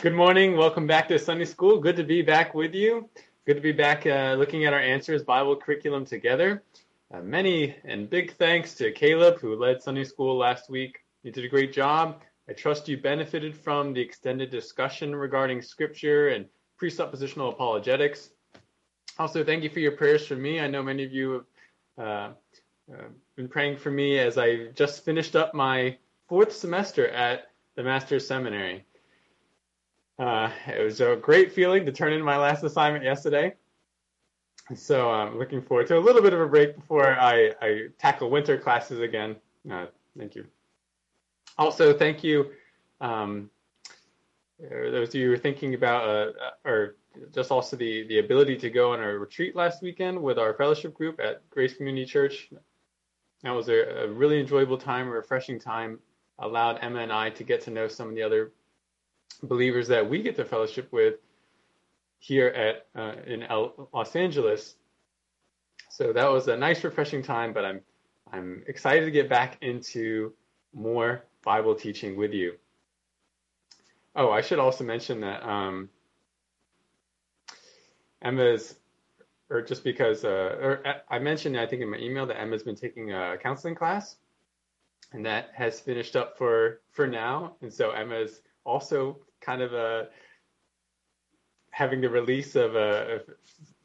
Good morning. Welcome back to Sunday School. Good to be back with you. Good to be back looking at our Answers Bible curriculum together. Many and big thanks to Caleb, who led Sunday School last week. You did a great job. I trust you benefited from the extended discussion regarding Scripture and presuppositional apologetics. Also, thank you for your prayers for me. I know many of you have been praying for me as I just finished up my fourth semester at the Master's Seminary. It was a great feeling to turn in my last assignment yesterday. So I'm looking forward to a little bit of a break before I tackle winter classes again. Thank you. Also, thank you, those of you who are thinking about, or just also the ability to go on a retreat last weekend with our fellowship group at Grace Community Church. That was a really enjoyable time, a refreshing time, allowed Emma and I to get to know some of the other believers that we get to fellowship with here at in Los Angeles. So that was a nice, refreshing time, but I'm excited to get back into more Bible teaching with you. Oh, I should also mention that Emma's, or just because, or I mentioned, I think in my email, that Emma's been taking a counseling class, and that has finished up for now. And so Emma's also kind of having the release of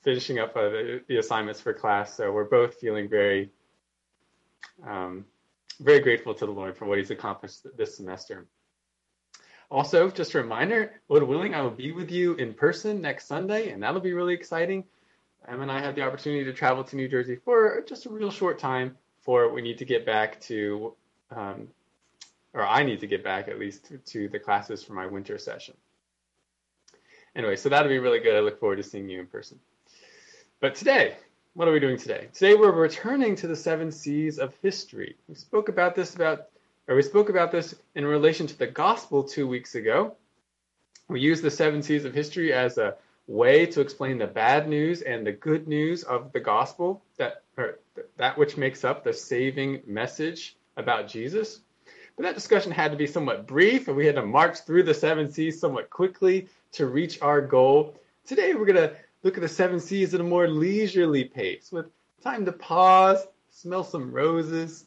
finishing up the assignments for class. So we're both feeling very, very grateful to the Lord for what he's accomplished this semester. Also, just a reminder, Lord willing, I will be with you in person next Sunday, and that'll be really exciting. Em and I have the opportunity to travel to New Jersey for just a real short time before we need to get back to or I need to get back at least to the classes for my winter session. Anyway, so that'll be really good. I look forward to seeing you in person. But today, what are we doing today? Today we're returning to the seven C's of history. We spoke about this in relation to the gospel 2 weeks ago. We used the seven C's of history as a way to explain the bad news and the good news of the gospel, that which makes up the saving message about Jesus. But that discussion had to be somewhat brief, and we had to march through the seven C's somewhat quickly to reach our goal. Today, we're going to look at the seven C's at a more leisurely pace, with time to pause, smell some roses.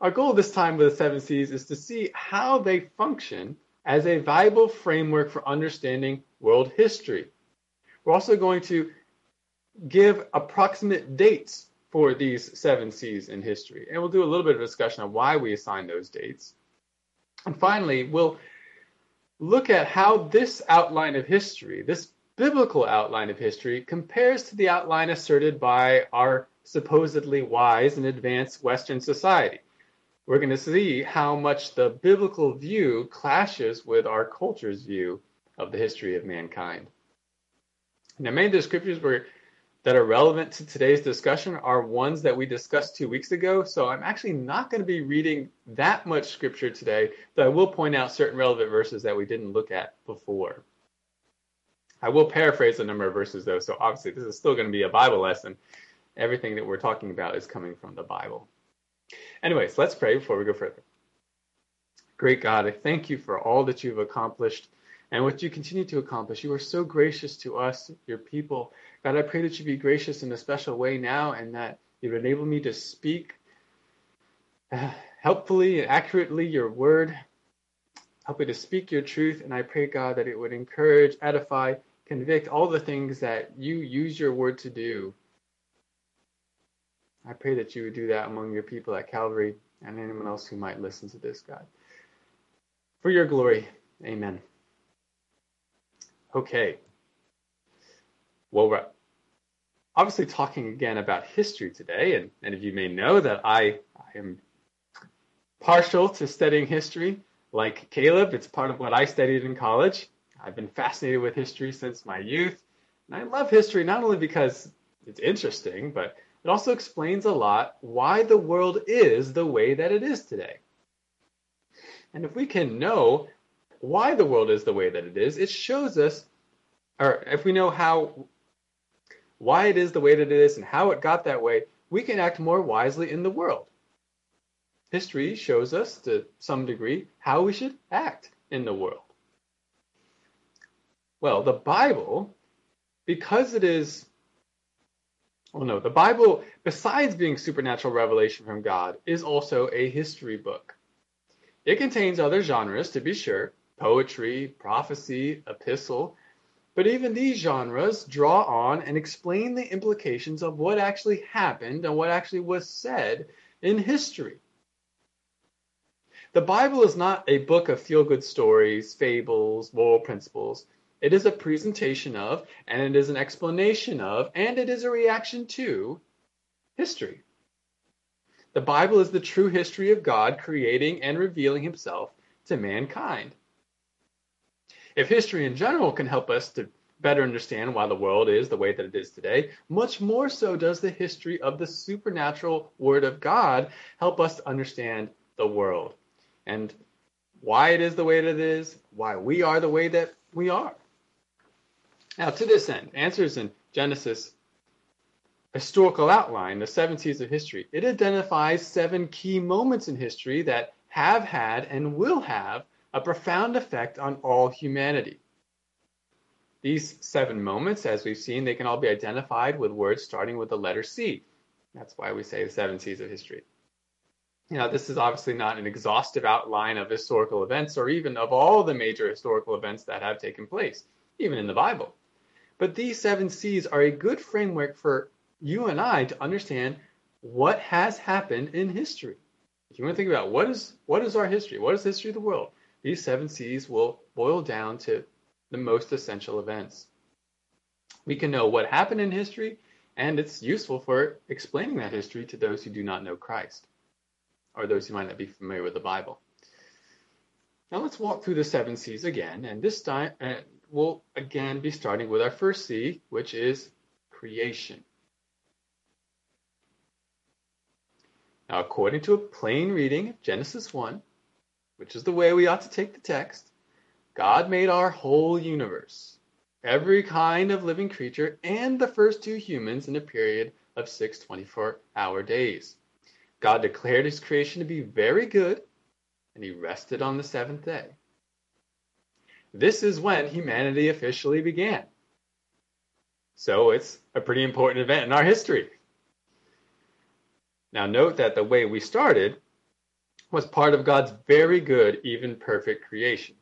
Our goal this time with the seven C's is to see how they function as a viable framework for understanding world history. We're also going to give approximate dates for these seven C's in history. And we'll do a little bit of discussion on why we assign those dates. And finally, we'll look at how this outline of history, this biblical outline of history, compares to the outline asserted by our supposedly wise and advanced Western society. We're going to see how much the biblical view clashes with our culture's view of the history of mankind. Now, many of the scriptures that are relevant to today's discussion are ones that we discussed 2 weeks ago. So I'm actually not going to be reading that much scripture today, though I will point out certain relevant verses that we didn't look at before. I will paraphrase a number of verses, though, so obviously this is still going to be a Bible lesson. Everything that we're talking about is coming from the Bible. Anyways, let's pray before we go further. Great God, I thank you for all that you've accomplished and what you continue to accomplish. You are so gracious to us, your people. God, I pray that you be gracious in a special way now, and that you would enable me to speak helpfully and accurately your word. Help me to speak your truth, and I pray, God, that it would encourage, edify, convict, all the things that you use your word to do. I pray that you would do that among your people at Calvary and anyone else who might listen to this, God. For your glory, amen. Okay, well, we're obviously talking again about history today, and many of you may know that I am partial to studying history. Like Caleb, it's part of what I studied in college. I've been fascinated with history since my youth, and I love history not only because it's interesting, but it also explains a lot why the world is the way that it is today. And if we can know why the world is the way that it is, it shows us, or if we know why it is the way that it is and how it got that way, we can act more wisely in the world. History shows us, to some degree, how we should act in the world. Well, the Bible, because it is, the Bible, besides being supernatural revelation from God, is also a history book. It contains other genres, to be sure, poetry, prophecy, epistle, but even these genres draw on and explain the implications of what actually happened and what actually was said in history. The Bible is not a book of feel-good stories, fables, moral principles. It is a presentation of, and it is an explanation of, and it is a reaction to history. The Bible is the true history of God creating and revealing himself to mankind. If history in general can help us to better understand why the world is the way that it is today, much more so does the history of the supernatural Word of God help us to understand the world and why it is the way that it is, why we are the way that we are. Now, to this end, Answers in Genesis historical outline, the seven seas of history, it identifies seven key moments in history that have had and will have a profound effect on all humanity. These 7 moments, as we've seen, they can all be identified with words starting with the letter C. That's why we say the seven seas of history. Now, this is obviously not an exhaustive outline of historical events or even of all the major historical events that have taken place, even in the Bible. But these 7 C's are a good framework for you and I to understand what has happened in history. If you want to think about what is our history, what is the history of the world, these 7 C's will boil down to the most essential events. We can know what happened in history, and it's useful for explaining that history to those who do not know Christ, or those who might not be familiar with the Bible. Now let's walk through the 7 C's again, and this time we'll again be starting with our first C, which is creation. Now, according to a plain reading of Genesis 1, which is the way we ought to take the text, God made our whole universe, every kind of living creature, and the first 2 humans in a period of 6 24-hour days. God declared his creation to be very good, and he rested on the 7th day. This is when humanity officially began. So it's a pretty important event in our history. Now note that the way we started was part of God's very good, even perfect creation.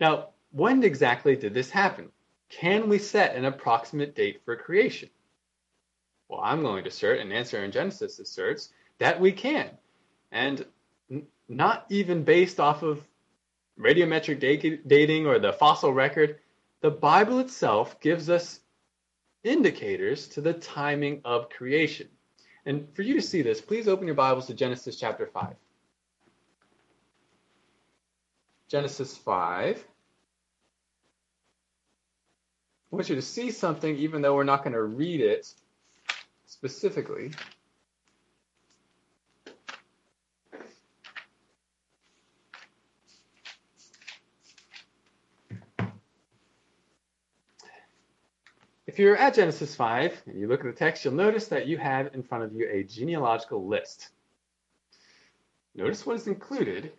Now, when exactly did this happen? Can we set an approximate date for creation? Well, I'm going to assert, and Answer in Genesis asserts, that we can. And not even based off of radiometric dating or the fossil record, the Bible itself gives us indicators to the timing of creation. And for you to see this, please open your Bibles to Genesis chapter 5. Genesis 5. I want you to see something, even though we're not going to read it specifically. If you're at Genesis 5 and you look at the text, you'll notice that you have in front of you a genealogical list. Notice what is included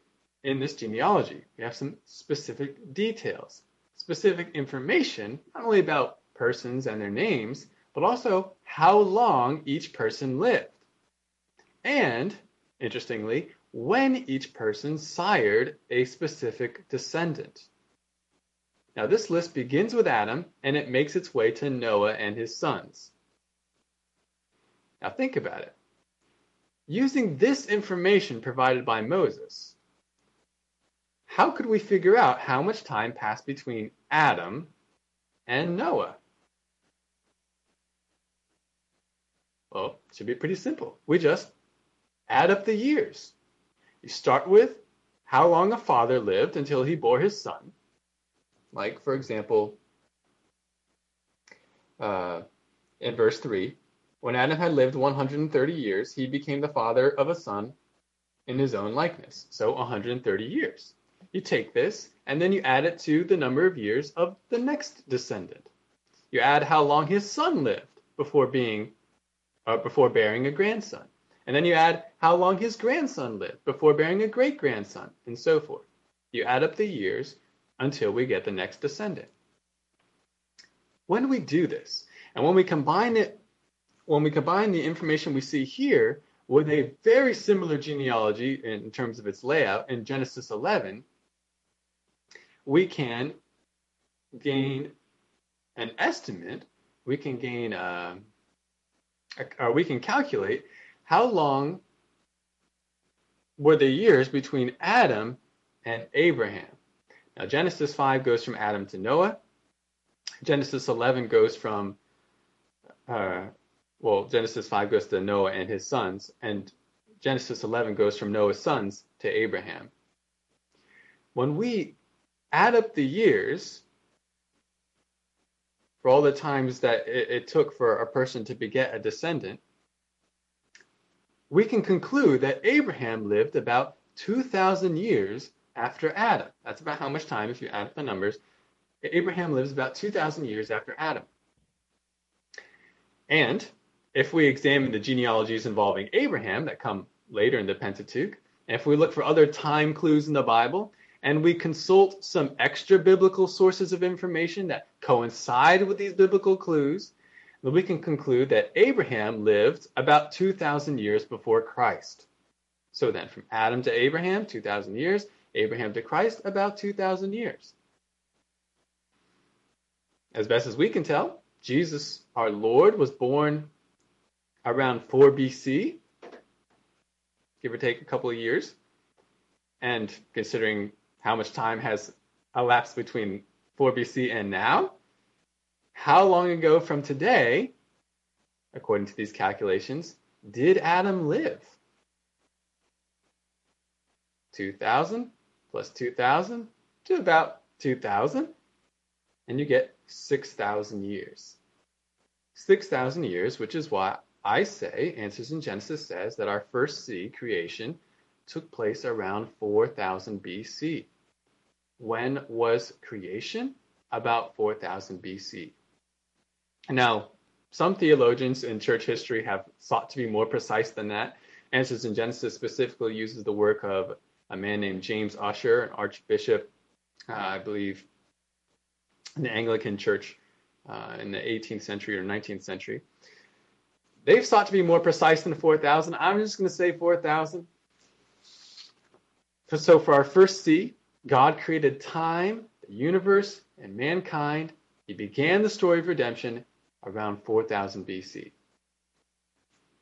in this genealogy. We have some specific details, specific information, not only about persons and their names, but also how long each person lived. And, interestingly, when each person sired a specific descendant. Now, this list begins with Adam, and it makes its way to Noah and his sons. Now, think about it. Using this information provided by Moses, how could we figure out how much time passed between Adam and Noah? Well, it should be pretty simple. We just add up the years. You start with how long a father lived until he bore his son. Like, for example, in verse 3, when Adam had lived 130 years, he became the father of a son in his own likeness. So 130 years. You take this, and then you add it to the number of years of the next descendant. You add how long his son lived before bearing a grandson. And then you add how long his grandson lived before bearing a great-grandson, and so forth. You add up the years until we get the next descendant. when we do this, and when we combine it, when we combine the information we see here with a very similar genealogy in terms of its layout in Genesis 11, we can gain an estimate, we can gain, or we can calculate how long were the years between Adam and Abraham. Now, Genesis 5 goes from Adam to Noah. Genesis 11 goes from, Genesis 5 goes to Noah and his sons, and Genesis 11 goes from Noah's sons to Abraham. When we add up the years for all the times that it took for a person to beget a descendant, we can conclude that Abraham lived about 2,000 years after Adam. That's about how much time, if you add up the numbers, Abraham lives about 2,000 years after Adam. And if we examine the genealogies involving Abraham that come later in the Pentateuch, and if we look for other time clues in the Bible, and we consult some extra biblical sources of information that coincide with these biblical clues, then we can conclude that Abraham lived about 2,000 years before Christ. So then from Adam to Abraham, 2,000 years. Abraham to Christ, about 2,000 years. As best as we can tell, Jesus, our Lord, was born around 4 BC, give or take a couple of years. And considering how much time has elapsed between 4 BC and now, how long ago from today, according to these calculations, did Adam live? 2,000 plus 2,000 to about 2,000, and you get 6,000 years. 6,000 years, which is why I say, Answers in Genesis says, that our first seed creation took place around 4,000 BC. When was creation? About 4,000 BC. Now, some theologians in church history have sought to be more precise than that. Answers in Genesis specifically uses the work of a man named James Usher, an archbishop, I believe, in the Anglican Church in the 18th century or 19th century. They've sought to be more precise than 4,000. I'm just going to say 4,000. So for our first C, God created time, the universe, and mankind. He began the story of redemption around 4,000 BC.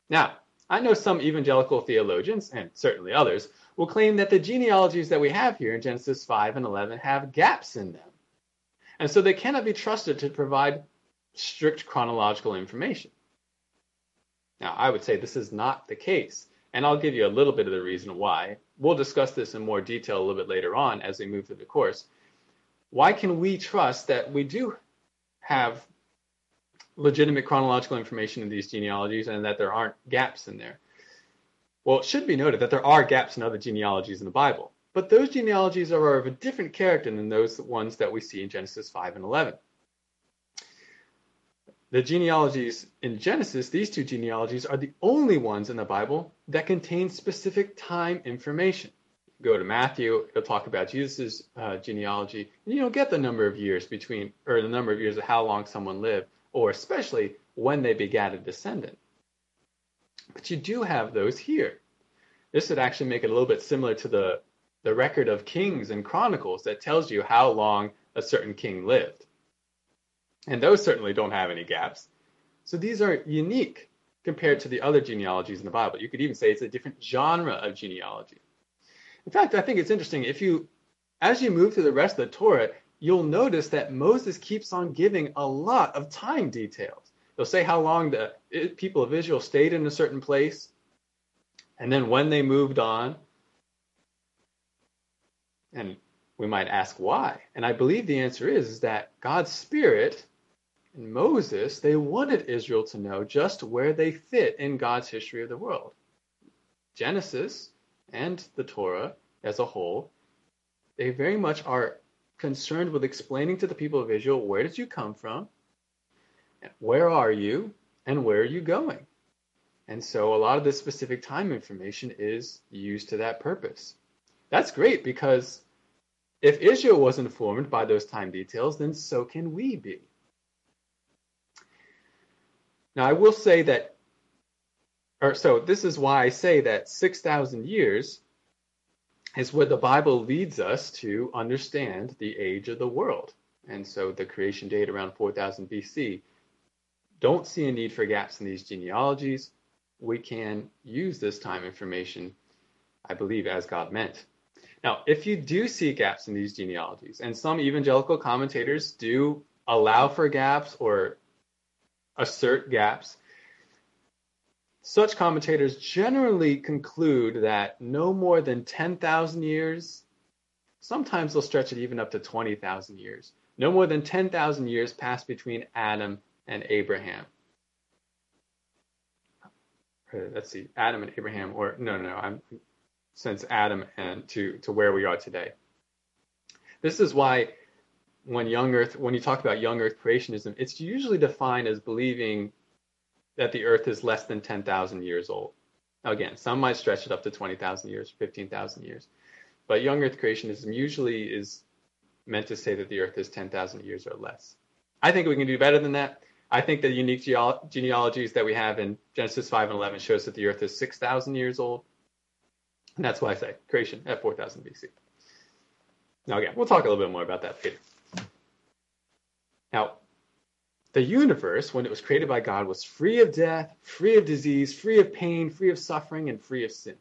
Now, I know some evangelical theologians, and certainly others, will claim that the genealogies that we have here in Genesis 5 and 11 have gaps in them, and so they cannot be trusted to provide strict chronological information. Now, I would say this is not the case, and I'll give you a little bit of the reason why. We'll discuss this in more detail a little bit later on as we move through the course. Why can we trust that we do have legitimate chronological information in these genealogies and that there aren't gaps in there? Well, it should be noted that there are gaps in other genealogies in the Bible, but those genealogies are of a different character than those ones that we see in Genesis 5 and 11. The genealogies in Genesis, these two genealogies, are the only ones in the Bible that contain specific time information. Go to Matthew, it'll talk about Jesus' genealogy, and you don't get the number of years between, or the number of years of how long someone lived, or especially when they begat a descendant. But you do have those here. This would actually make it a little bit similar to the record of Kings and Chronicles that tells you how long a certain king lived. And those certainly don't have any gaps. So these are unique compared to the other genealogies in the Bible. You could even say it's a different genre of genealogy. In fact, I think it's interesting. As you move through the rest of the Torah, you'll notice that Moses keeps on giving a lot of time details. They'll say how long the people of Israel stayed in a certain place, and then when they moved on. And we might ask why. And I believe the answer is that God's Spirit and Moses, they wanted Israel to know just where they fit in God's history of the world. Genesis and the Torah as a whole, they very much are concerned with explaining to the people of Israel, where did you come from? Where are you, and where are you going? And so a lot of this specific time information is used to that purpose. That's great, because if Israel was informed by those time details, then so can we be. Now, I will say that, or so this is why I say that 6,000 years is what the Bible leads us to understand the age of the world. And so the creation date around 4000 BC. Don't see a need for gaps in these genealogies. We can use this time information, I believe, as God meant. Now, if you do see gaps in these genealogies, and some evangelical commentators do allow for gaps or assert gaps, such commentators generally conclude that no more than 10,000 years, sometimes they'll stretch it even up to 20,000 years, no more than 10,000 years passed between Adam and Abraham. Let's see, Adam and Abraham, or no, I'm since Adam and to where we are today. This is why when you talk about young earth creationism, it's usually defined as believing that the earth is less than 10,000 years old. Now, again, some might stretch it up to 20,000 years, 15,000 years. But young earth creationism usually is meant to say that the earth is 10,000 years or less. I think we can do better than that. I think the unique genealogies that we have in Genesis 5 and 11 shows that the earth is 6,000 years old. And that's why I say creation at 4,000 BC. Now, again, we'll talk a little bit more about that later. Now, the universe, when it was created by God, was free of death, free of disease, free of pain, free of suffering, and free of sin.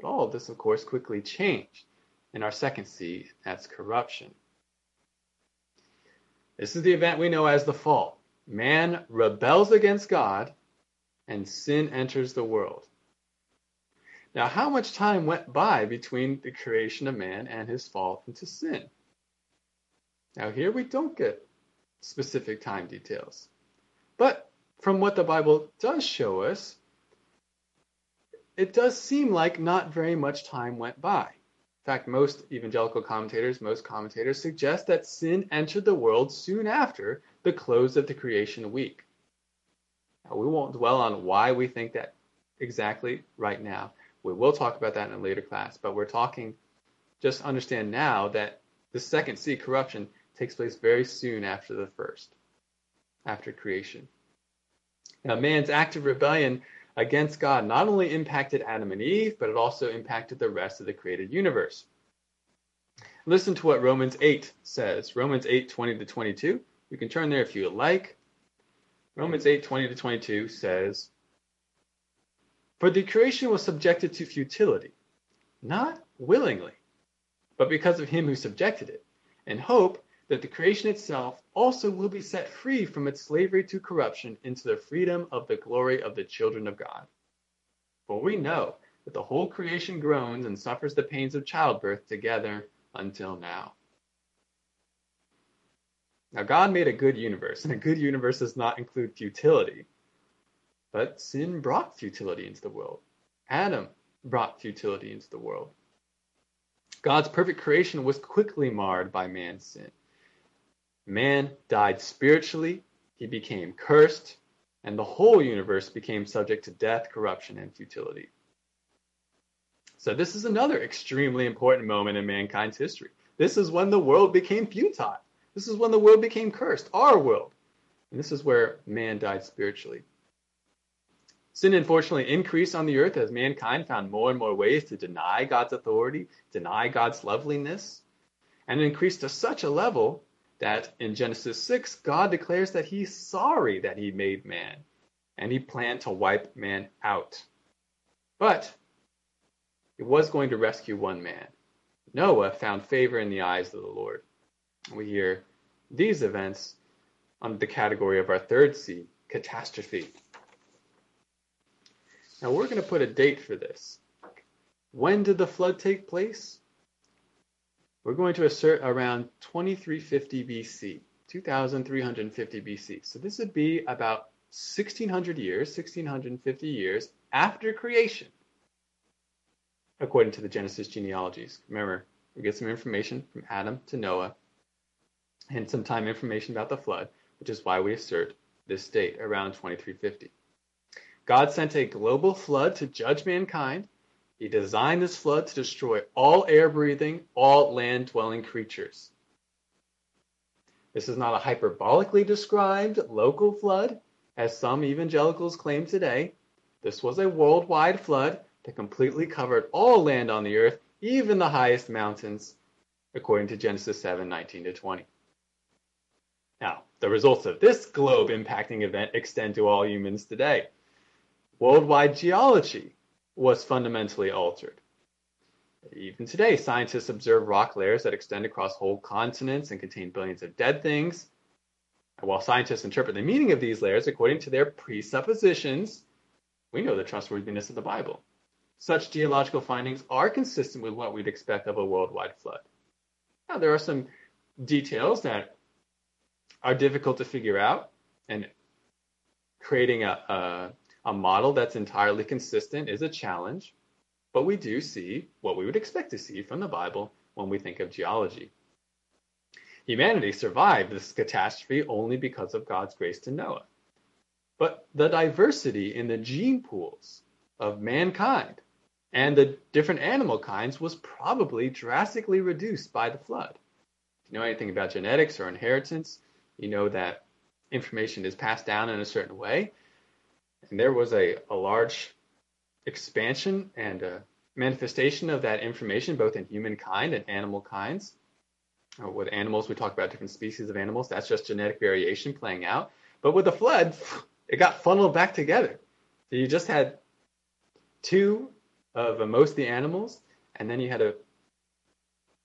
But all of this, of course, quickly changed. And our second C, that's corruption. This is the event we know as the fall. Man rebels against God, and sin enters the world. Now, how much time went by between the creation of man and his fall into sin? Now, here we don't get specific time details. But from what the Bible does show us, it does seem like not very much time went by. In fact, most evangelical commentators, suggest that sin entered the world soon after the close of the creation week. Now, we won't dwell on why we think that exactly right now. We will talk about that in a later class, but just understand now that the second C, corruption, takes place very soon after the first, after creation. Now, man's act of rebellion against God not only impacted Adam and Eve, but it also impacted the rest of the created universe. Listen to what Romans 8 says. Romans 8, 20 to 22. You can turn there if you would like. Romans 8, 20 to 22 says, "For the creation was subjected to futility, not willingly, but because of him who subjected it, in hope that the creation itself also will be set free from its slavery to corruption into the freedom of the glory of the children of God. For we know that the whole creation groans and suffers the pains of childbirth together until now." Now, God made a good universe, and a good universe does not include futility. But sin brought futility into the world. Adam brought futility into the world. God's perfect creation was quickly marred by man's sin. Man died spiritually, he became cursed, and the whole universe became subject to death, corruption, and futility. So this is another extremely important moment in mankind's history. This is when the world became futile. This is when the world became cursed, our world. And this is where man died spiritually. Sin, unfortunately, increased on the earth as mankind found more and more ways to deny God's authority, deny God's loveliness, and increased to such a level that in Genesis 6, God declares that he's sorry that he made man, and he planned to wipe man out. But he was going to rescue one man. Noah found favor in the eyes of the Lord. We hear these events under the category of our third C, catastrophe. Now we're going to put a date for this. When did the flood take place? We're going to assert around 2350 BC, 2350 BC. So this would be about 1600 years, 1650 years after creation, according to the Genesis genealogies. Remember, we get some information from Adam to Noah and some time information about the flood, which is why we assert this date around 2350. God sent a global flood to judge mankind. He designed this flood to destroy all air-breathing, all land-dwelling creatures. This is not a hyperbolically described local flood. As some evangelicals claim today, this was a worldwide flood that completely covered all land on the earth, even the highest mountains, according to Genesis 7:19-20. Now, the results of this globe-impacting event extend to all humans today. Worldwide geology was fundamentally altered. Even today, scientists observe rock layers that extend across whole continents and contain billions of dead things. And while scientists interpret the meaning of these layers according to their presuppositions, we know the trustworthiness of the Bible. Such geological findings are consistent with what we'd expect of a worldwide flood. Now, there are some details that are difficult to figure out, and creating a model that's entirely consistent is a challenge, but we do see what we would expect to see from the Bible when we think of geology. Humanity survived this catastrophe only because of God's grace to Noah. But the diversity in the gene pools of mankind and the different animal kinds was probably drastically reduced by the flood. If you know anything about genetics or inheritance, you know that information is passed down in a certain way. And there was a large expansion and a manifestation of that information, both in humankind and animal kinds. With animals, we talk about different species of animals. That's just genetic variation playing out. But with the flood, it got funneled back together. So you just had two of most of the animals, and then you had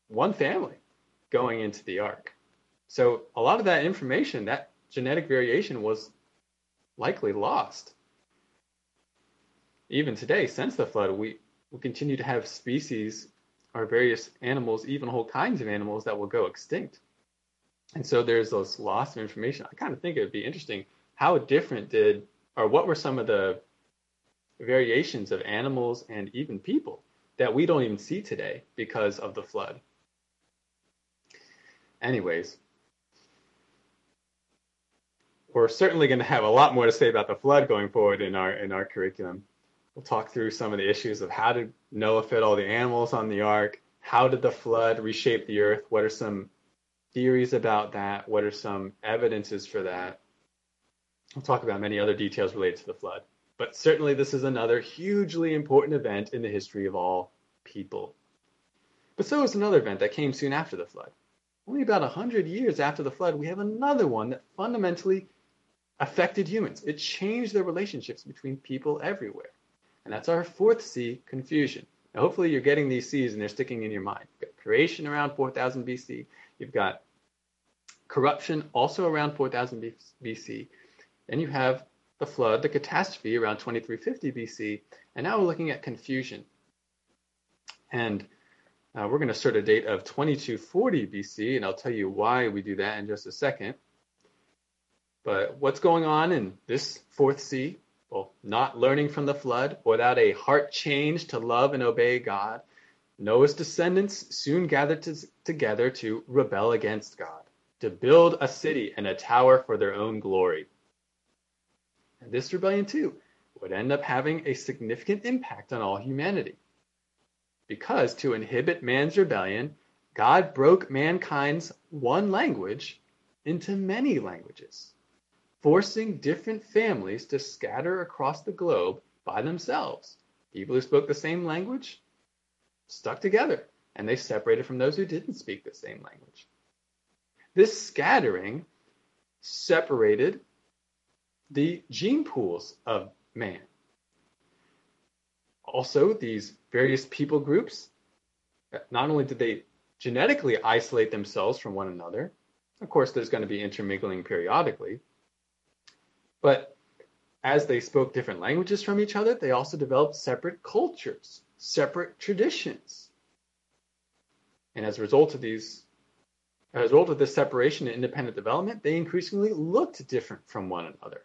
one family going into the ark. So a lot of that information, that genetic variation, was likely lost. Even today, since the flood, we continue to have species or various animals, even whole kinds of animals, that will go extinct. And so there's this loss of information. I kind of think it would be interesting, how different what were some of the variations of animals and even people that we don't even see today because of the flood. Anyways, we're certainly going to have a lot more to say about the flood going forward in our curriculum. We'll talk through some of the issues of how did Noah fit all the animals on the ark? How did the flood reshape the earth? What are some theories about that? What are some evidences for that? We'll talk about many other details related to the flood. But certainly this is another hugely important event in the history of all people. But so is another event that came soon after the flood. Only about 100 years after the flood, we have another one that fundamentally affected humans. It changed the relationships between people everywhere. And that's our fourth C, confusion. Now, hopefully you're getting these C's and they're sticking in your mind. You've got creation around 4000 BC. You've got corruption also around 4000 BC. Then you have the flood, the catastrophe, around 2350 BC. And now we're looking at confusion. And we're going to assert a date of 2240 BC, and I'll tell you why we do that in just a second. But what's going on in this fourth C? Well, not learning from the flood, without a heart change to love and obey God, Noah's descendants soon gathered together to rebel against God, to build a city and a tower for their own glory. And this rebellion, too, would end up having a significant impact on all humanity. Because to inhibit man's rebellion, God broke mankind's one language into many languages, forcing different families to scatter across the globe by themselves. People who spoke the same language stuck together, and they separated from those who didn't speak the same language. This scattering separated the gene pools of man. Also, these various people groups, not only did they genetically isolate themselves from one another, of course there's going to be intermingling periodically, but as they spoke different languages from each other, they also developed separate cultures, separate traditions. And as a result of this separation and independent development, they increasingly looked different from one another.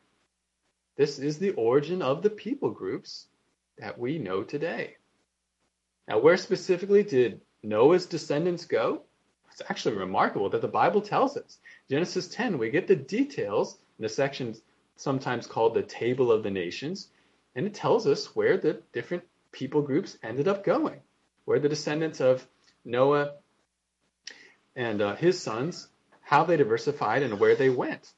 This is the origin of the people groups that we know today. Now, where specifically did Noah's descendants go? It's actually remarkable that the Bible tells us. Genesis 10, we get the details in the section sometimes called the Table of the Nations, and it tells us where the different people groups ended up going, where the descendants of Noah and his sons, how they diversified and where they went.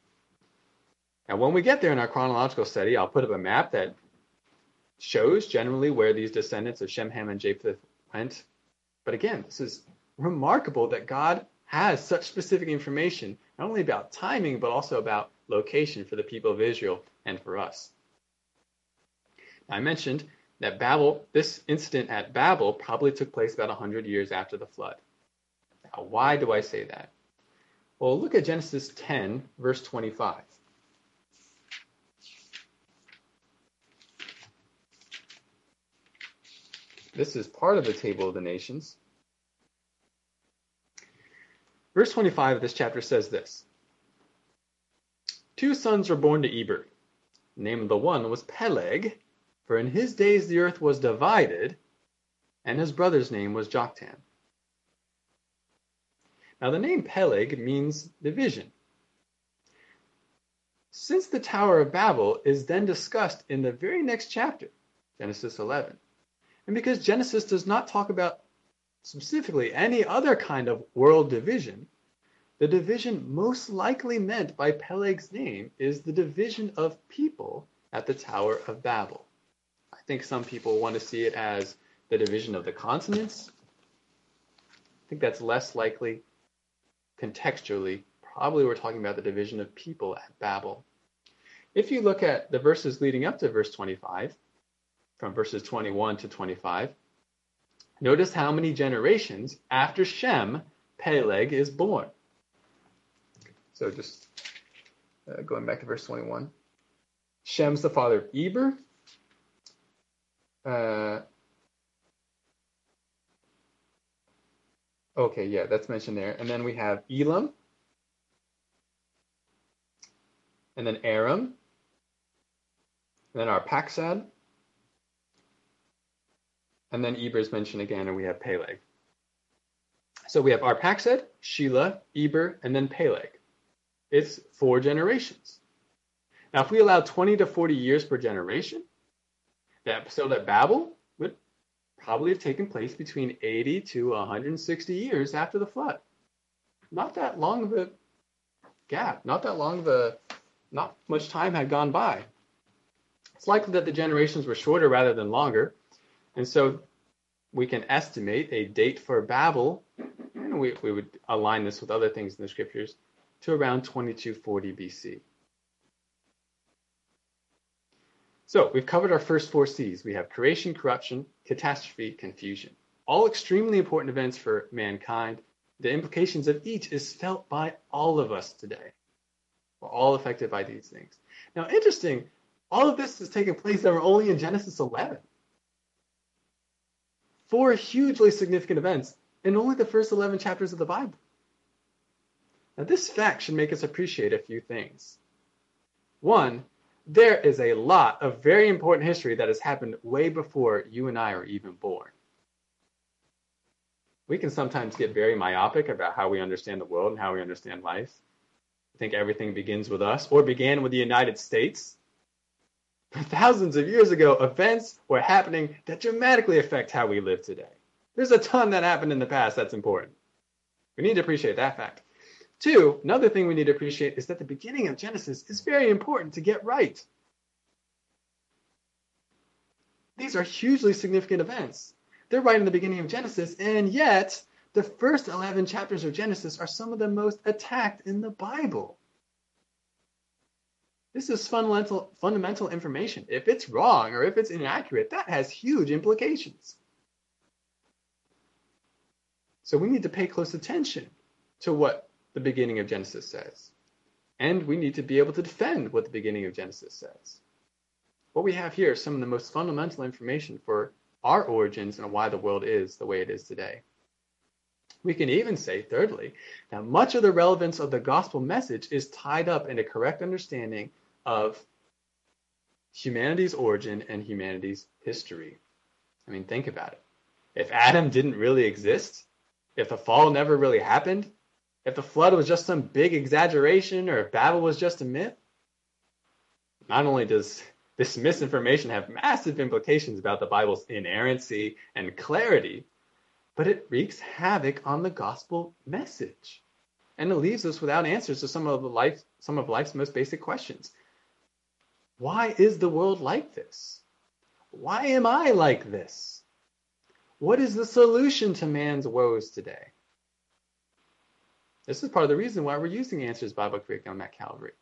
And when we get there in our chronological study, I'll put up a map that shows generally where these descendants of Shem, Ham, and Japheth went. But again, this is remarkable that God has such specific information, not only about timing, but also about location for the people of Israel and for us. I mentioned that this incident at Babel probably took place about 100 years after the flood. Now, why do I say that? Well, look at Genesis 10, verse 25. This is part of the Table of the Nations. Verse 25 of this chapter says this. 2 sons were born to Eber. The name of the one was Peleg, for in his days the earth was divided, and his brother's name was Joktan. Now the name Peleg means division. Since the Tower of Babel is then discussed in the very next chapter, Genesis 11, and because Genesis does not talk about specifically any other kind of world division, the division most likely meant by Peleg's name is the division of people at the Tower of Babel. I think some people want to see it as the division of the continents. I think that's less likely contextually. Probably we're talking about the division of people at Babel. If you look at the verses leading up to verse 25, from verses 21 to 25, notice how many generations after Shem, Peleg is born. So just going back to verse 21. Shem's the father of Eber. That's mentioned there. And then we have Elam. And then Aram. And then Arpachshad. And then Eber is mentioned again, and we have Peleg. So we have Arpachshad, Shelah, Eber, and then Peleg. It's 4 generations. Now, if we allow 20 to 40 years per generation, the episode at Babel would probably have taken place between 80 to 160 years after the flood. Not that long of a gap. Not much time had gone by. It's likely that the generations were shorter rather than longer. And so we can estimate a date for Babel, and we would align this with other things in the scriptures, to around 2240 BC. So we've covered our first 4 C's. We have creation, corruption, catastrophe, confusion. All extremely important events for mankind. The implications of each is felt by all of us today. We're all affected by these things. Now, interesting, all of this is taking place that we're only in Genesis 11. 4 hugely significant events in only the first 11 chapters of the Bible. Now, this fact should make us appreciate a few things. 1, there is a lot of very important history that has happened way before you and I are even born. We can sometimes get very myopic about how we understand the world and how we understand life. I think everything begins with us, or began with the United States. But thousands of years ago, events were happening that dramatically affect how we live today. There's a ton that happened in the past that's important. We need to appreciate that fact. 2, another thing we need to appreciate is that the beginning of Genesis is very important to get right. These are hugely significant events. They're right in the beginning of Genesis, and yet the first 11 chapters of Genesis are some of the most attacked in the Bible. This is fundamental information. If it's wrong or if it's inaccurate, that has huge implications. So we need to pay close attention to what the beginning of Genesis says. And we need to be able to defend what the beginning of Genesis says. What we have here is some of the most fundamental information for our origins and why the world is the way it is today. We can even say, thirdly, that much of the relevance of the gospel message is tied up in a correct understanding of humanity's origin and humanity's history. I mean, think about it. If Adam didn't really exist, if the fall never really happened, if the flood was just some big exaggeration, or if Babel was just a myth, not only does this misinformation have massive implications about the Bible's inerrancy and clarity, but it wreaks havoc on the gospel message. And it leaves us without answers to some of life's most basic questions. Why is the world like this? Why am I like this? What is the solution to man's woes today? This is part of the reason why we're using Answers Bible Curriculum at Calvary.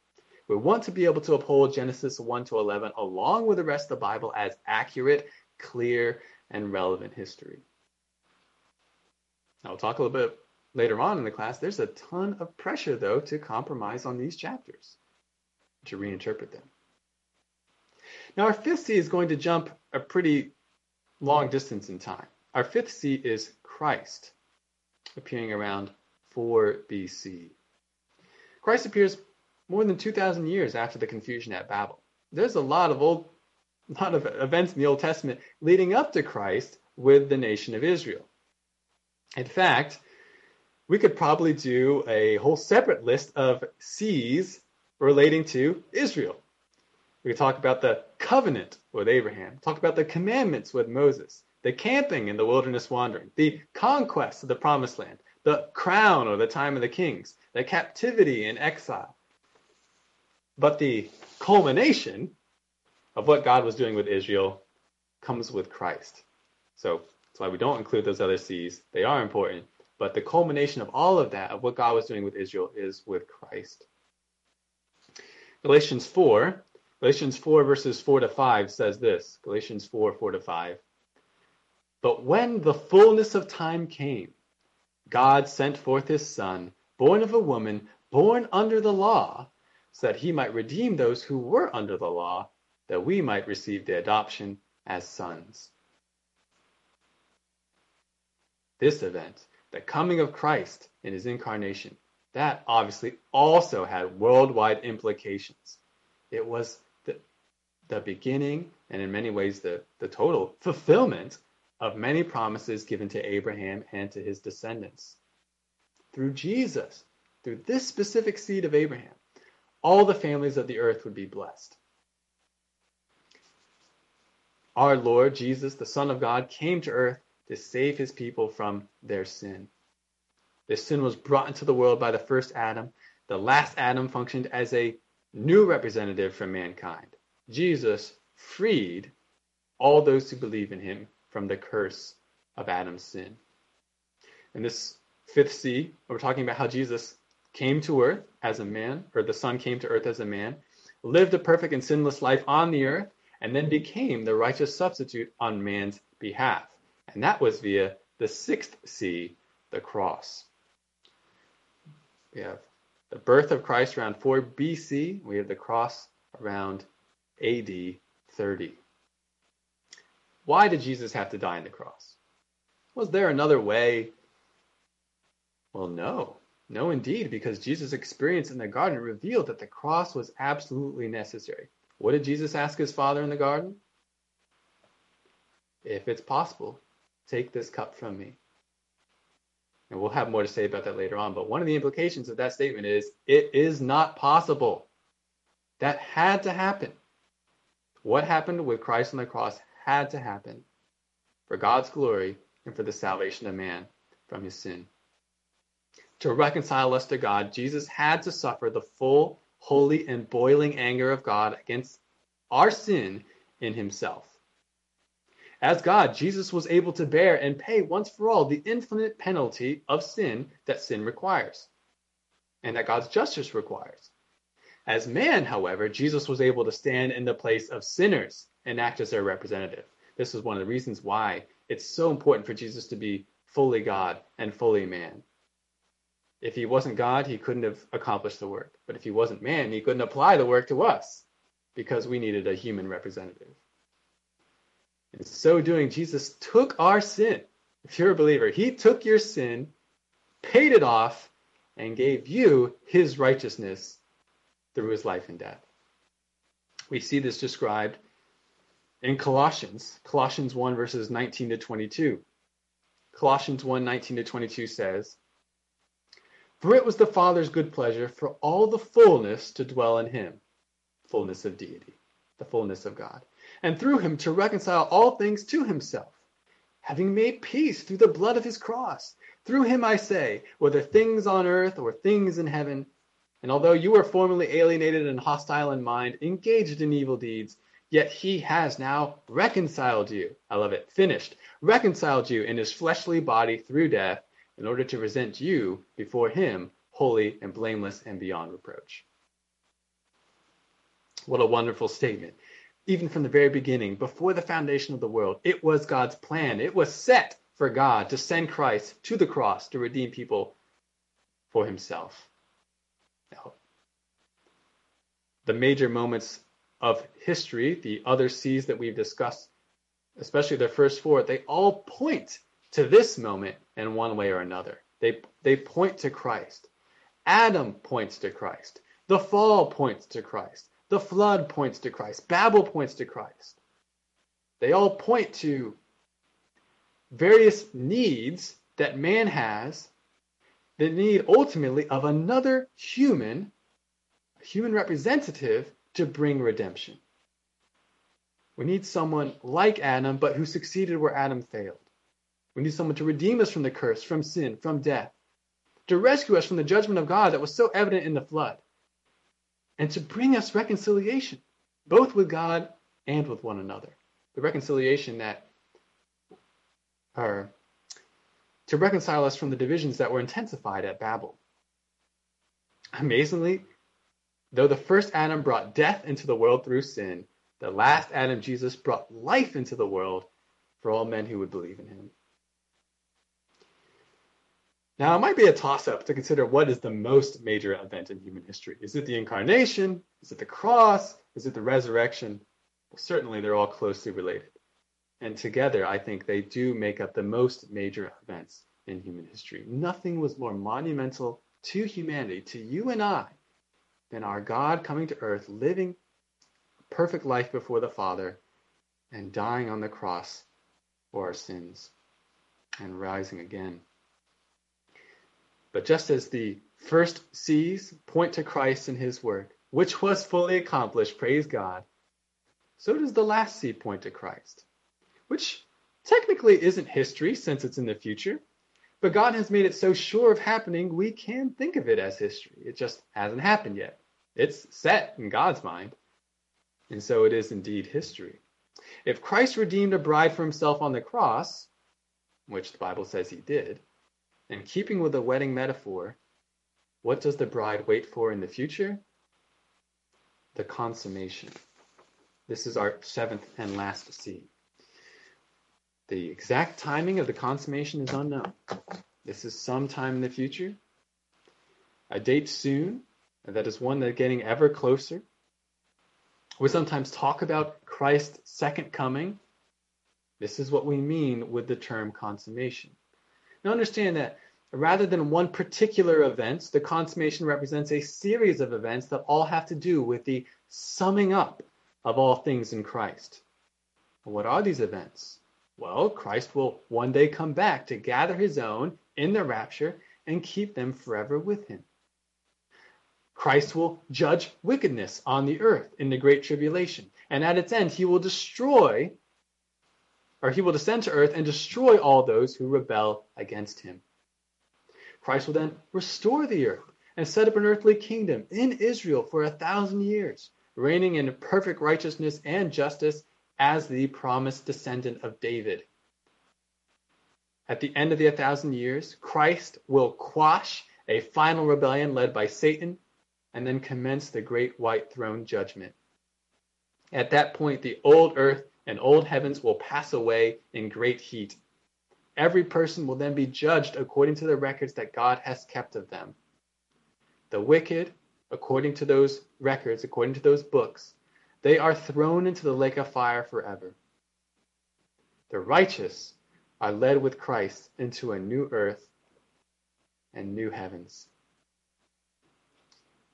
We want to be able to uphold Genesis 1-11 along with the rest of the Bible as accurate, clear, and relevant history. Now, we'll talk a little bit later on in the class. There's a ton of pressure, though, to compromise on these chapters, to reinterpret them. Now, our fifth C is going to jump a pretty long distance in time. Our fifth C is Christ, appearing around 4 BC. Christ appears more than 2,000 years after the confusion at Babel. There's a lot of events in the Old Testament leading up to Christ with the nation of Israel. In fact, we could probably do a whole separate list of C's relating to Israel. We could talk about the covenant with Abraham, talk about the commandments with Moses, the camping in the wilderness wandering, the conquest of the promised land, the crown or the time of the kings, the captivity and exile. But the culmination of what God was doing with Israel comes with Christ. So that's why we don't include those other C's. They are important. But the culmination of all of that, of what God was doing with Israel, is with Christ. Galatians 4 verses 4-5 says this. Galatians 4:4-5. But when the fullness of time came, God sent forth his Son, born of a woman, born under the law, so that he might redeem those who were under the law, that we might receive the adoption as sons. This event, the coming of Christ in his incarnation, that obviously also had worldwide implications. It was the beginning, and in many ways the total fulfillment of many promises given to Abraham and to his descendants. Through Jesus, through this specific seed of Abraham, all the families of the earth would be blessed. Our Lord Jesus, the Son of God, came to earth to save his people from their sin. This sin was brought into the world by the first Adam. The last Adam functioned as a new representative for mankind. Jesus freed all those who believe in him from the curse of Adam's sin. In this fifth C, we're talking about how Jesus came to earth as a man, or the Son came to earth as a man, lived a perfect and sinless life on the earth, and then became the righteous substitute on man's behalf. And that was via the sixth C, the cross. We have the birth of Christ around 4 BC. We have the cross around AD 30. Why did Jesus have to die on the cross? Was there another way? Well, no. No, indeed, because Jesus' experience in the garden revealed that the cross was absolutely necessary. What did Jesus ask his Father in the garden? If it's possible, take this cup from me. And we'll have more to say about that later on, but one of the implications of that statement is, it is not possible. That had to happen. What happened with Christ on the cross had to happen for God's glory and for the salvation of man from his sin. To reconcile us to God, Jesus had to suffer the full, holy, and boiling anger of God against our sin in himself. As God, Jesus was able to bear and pay once for all the infinite penalty of sin that sin requires and that God's justice requires. As man, however, Jesus was able to stand in the place of sinners and act as their representative. This is one of the reasons why it's so important for Jesus to be fully God and fully man. If he wasn't God, he couldn't have accomplished the work. But if he wasn't man, he couldn't apply the work to us because we needed a human representative. In so doing, Jesus took our sin. If you're a believer, he took your sin, paid it off, and gave you his righteousness through his life and death. We see this described in Colossians. Colossians 1 verses 19-22. Colossians 1, 19-22 says, for it was the Father's good pleasure for all the fullness to dwell in him, fullness of deity, the fullness of God, and through him to reconcile all things to himself, having made peace through the blood of his cross. Through him, I say, whether things on earth or things in heaven, And although you were formerly alienated and hostile in mind, engaged in evil deeds, yet he has now reconciled you. I love it. Finished. Reconciled you in his fleshly body through death in order to present you before him, holy and blameless and beyond reproach. What a wonderful statement. Even from the very beginning, before the foundation of the world, it was God's plan. It was set for God to send Christ to the cross to redeem people for himself. Now, the major moments of history, the other C's that we've discussed, especially the first four, they all point to this moment in one way or another. They point to Christ. Adam points to Christ. The fall points to Christ. The flood points to Christ. Babel points to Christ. They all point to various needs that man has, the need ultimately of another human, a human representative, to bring redemption. We need someone like Adam, but who succeeded where Adam failed. We need someone to redeem us from the curse, from sin, from death, to rescue us from the judgment of God that was so evident in the flood, and to bring us reconciliation, both with God and with one another. The reconciliation that, or to reconcile us from the divisions that were intensified at Babel. Amazingly, though the first Adam brought death into the world through sin, the last Adam, Jesus, brought life into the world for all men who would believe in him. Now, it might be a toss-up to consider what is the most major event in human history. Is it the incarnation? Is it the cross? Is it the resurrection? Well, certainly, they're all closely related. And together, I think they do make up the most major events in human history. Nothing was more monumental to humanity, to you and I, than our God coming to earth, living a perfect life before the Father, and dying on the cross for our sins, and rising again. But just as the first C's point to Christ and his work, which was fully accomplished, praise God, so does the last C point to Christ, which technically isn't history since it's in the future, but God has made it so sure of happening we can think of it as history. It just hasn't happened yet. It's set in God's mind, and so it is indeed history. If Christ redeemed a bride for himself on the cross, which the Bible says he did, in keeping with the wedding metaphor, what does the bride wait for in the future? The consummation. This is our seventh and last C. The exact timing of the consummation is unknown. This is sometime in the future. A date soon, and that is one that's getting ever closer. We sometimes talk about Christ's second coming. This is what we mean with the term consummation. Now understand that rather than one particular event, the consummation represents a series of events that all have to do with the summing up of all things in Christ. What are these events? Well, Christ will one day come back to gather his own in the rapture and keep them forever with him. Christ will judge wickedness on the earth in the great tribulation, and at its end he will descend to earth and destroy all those who rebel against him. Christ will then restore the earth and set up an earthly kingdom in Israel for 1,000 years, reigning in perfect righteousness and justice as the promised descendant of David. At the end of the 1,000 years, Christ will quash a final rebellion led by Satan and then commence the great white throne judgment. At that point, the old earth and old heavens will pass away in great heat. Every person will then be judged according to the records that God has kept of them. The wicked, according to those records, according to those books, they are thrown into the lake of fire forever. The righteous are led with Christ into a new earth and new heavens.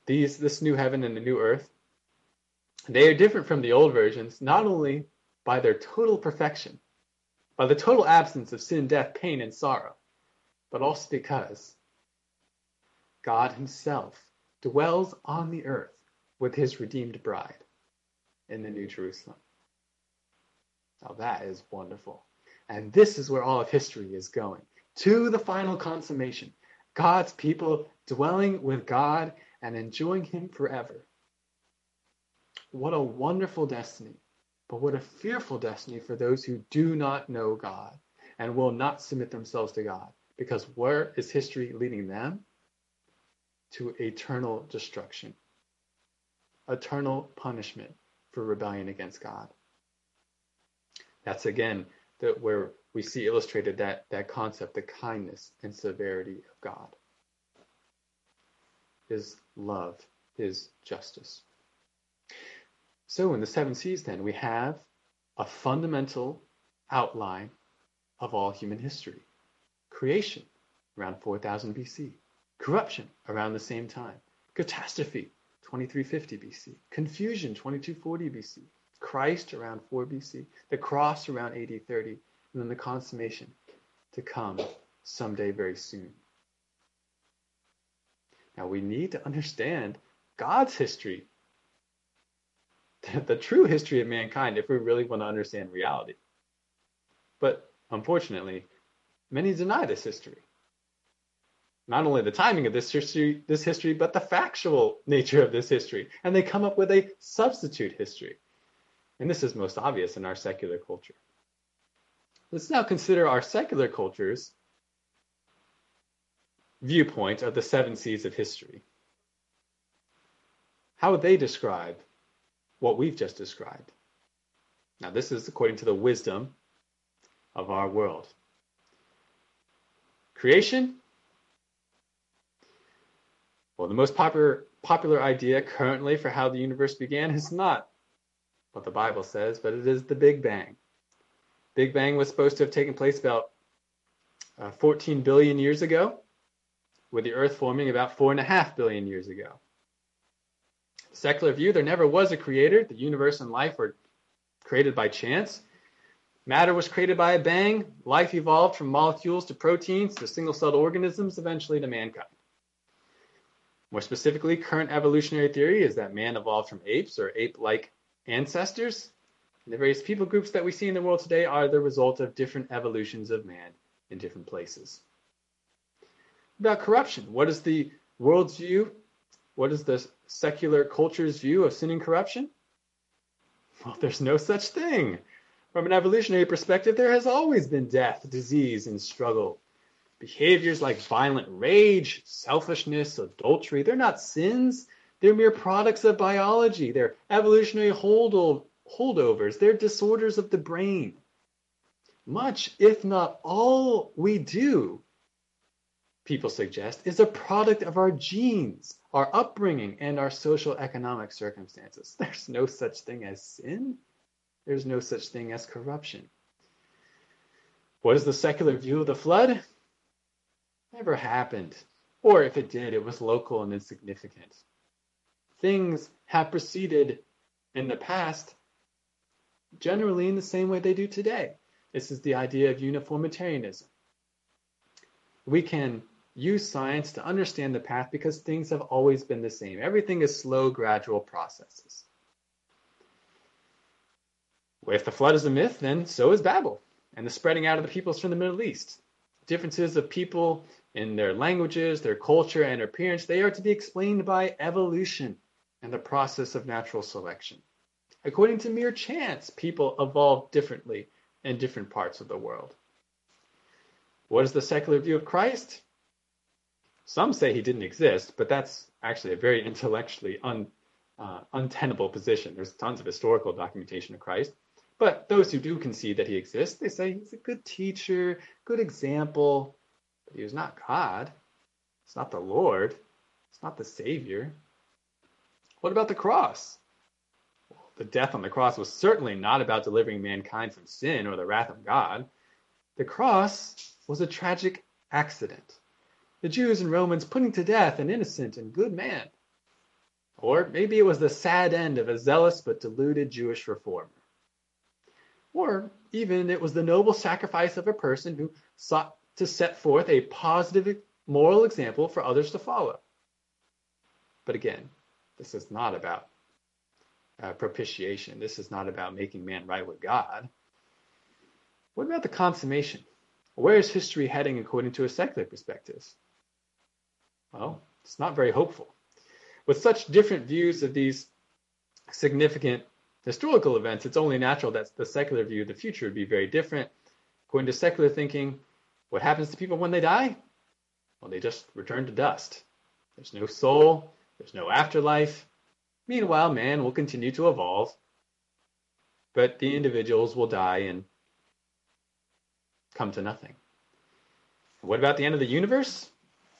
This new heaven and the new earth, they are different from the old versions, not only by their total perfection, by the total absence of sin, death, pain, and sorrow, but also because God himself dwells on the earth with his redeemed bride in the New Jerusalem. Now that is wonderful. And this is where all of history is going, to the final consummation. God's people dwelling with God and enjoying him forever. What a wonderful destiny, but what a fearful destiny for those who do not know God and will not submit themselves to God, because where is history leading them? To eternal destruction, eternal punishment for rebellion against God. That's again where we see illustrated that concept, the kindness and severity of God. His love, his justice. So in the seven seas then, we have a fundamental outline of all human history. Creation, around 4000 BC. Corruption, around the same time. Catastrophe, 2350 BC. Confusion, 2240 BC. Christ, around 4 BC. The cross, around AD 30. And then the consummation to come someday very soon. Now we need to understand God's history, the true history of mankind, if we really want to understand reality. But unfortunately, many deny this history. Not only the timing of this history, but the factual nature of this history. And they come up with a substitute history. And this is most obvious in our secular culture. Let's now consider our secular culture's viewpoint of the seven seas of history. How would they describe what we've just described? Now, this is according to the wisdom of our world. Creation. Well, the most popular idea currently for how the universe began is not what the Bible says, but it is the Big Bang. Big Bang was supposed to have taken place about 14 billion years ago, with the Earth forming about 4.5 billion years ago. Secular view, there never was a creator. The universe and life were created by chance. Matter was created by a bang. Life evolved from molecules to proteins to single-celled organisms, eventually to mankind. More specifically, current evolutionary theory is that man evolved from apes or ape-like ancestors. And the various people groups that we see in the world today are the result of different evolutions of man in different places. About corruption, what is the world's view? What is the secular culture's view of sin and corruption? Well, there's no such thing. From an evolutionary perspective, there has always been death, disease, and struggle. Behaviors like violent rage, selfishness, adultery, they're not sins. They're mere products of biology. They're evolutionary holdovers. They're disorders of the brain. Much, if not all, we do, people suggest, is a product of our genes, our upbringing, and our social economic circumstances. There's no such thing as sin. There's no such thing as corruption. What is the secular view of the flood? Never happened, or if it did, it was local and insignificant. Things have proceeded in the past generally in the same way they do today. This is the idea of uniformitarianism. We can use science to understand the path because things have always been the same. Everything is slow, gradual processes. If the flood is a myth, then so is Babel and the spreading out of the peoples from the Middle East. Differences of people in their languages, their culture, and appearance, they are to be explained by evolution and the process of natural selection. According to mere chance, people evolved differently in different parts of the world. What is the secular view of Christ? Some say he didn't exist, but that's actually a very intellectually untenable position. There's tons of historical documentation of Christ. But those who do concede that he exists, they say he's a good teacher, good example. But he was not God. It's not the Lord. It's not the Savior. What about the cross? Well, the death on the cross was certainly not about delivering mankind from sin or the wrath of God. The cross was a tragic accident. The Jews and Romans putting to death an innocent and good man. Or maybe it was the sad end of a zealous but deluded Jewish reformer. Or even it was the noble sacrifice of a person who sought to set forth a positive moral example for others to follow. But again, this is not about propitiation. This is not about making man right with God. What about the consummation? Where is history heading according to a secular perspective? Well, it's not very hopeful. With such different views of these significant historical events, it's only natural that the secular view of the future would be very different. According to secular thinking, what happens to people when they die? Well, they just return to dust. There's no soul. There's no afterlife. Meanwhile, man will continue to evolve, but the individuals will die and come to nothing. What about the end of the universe?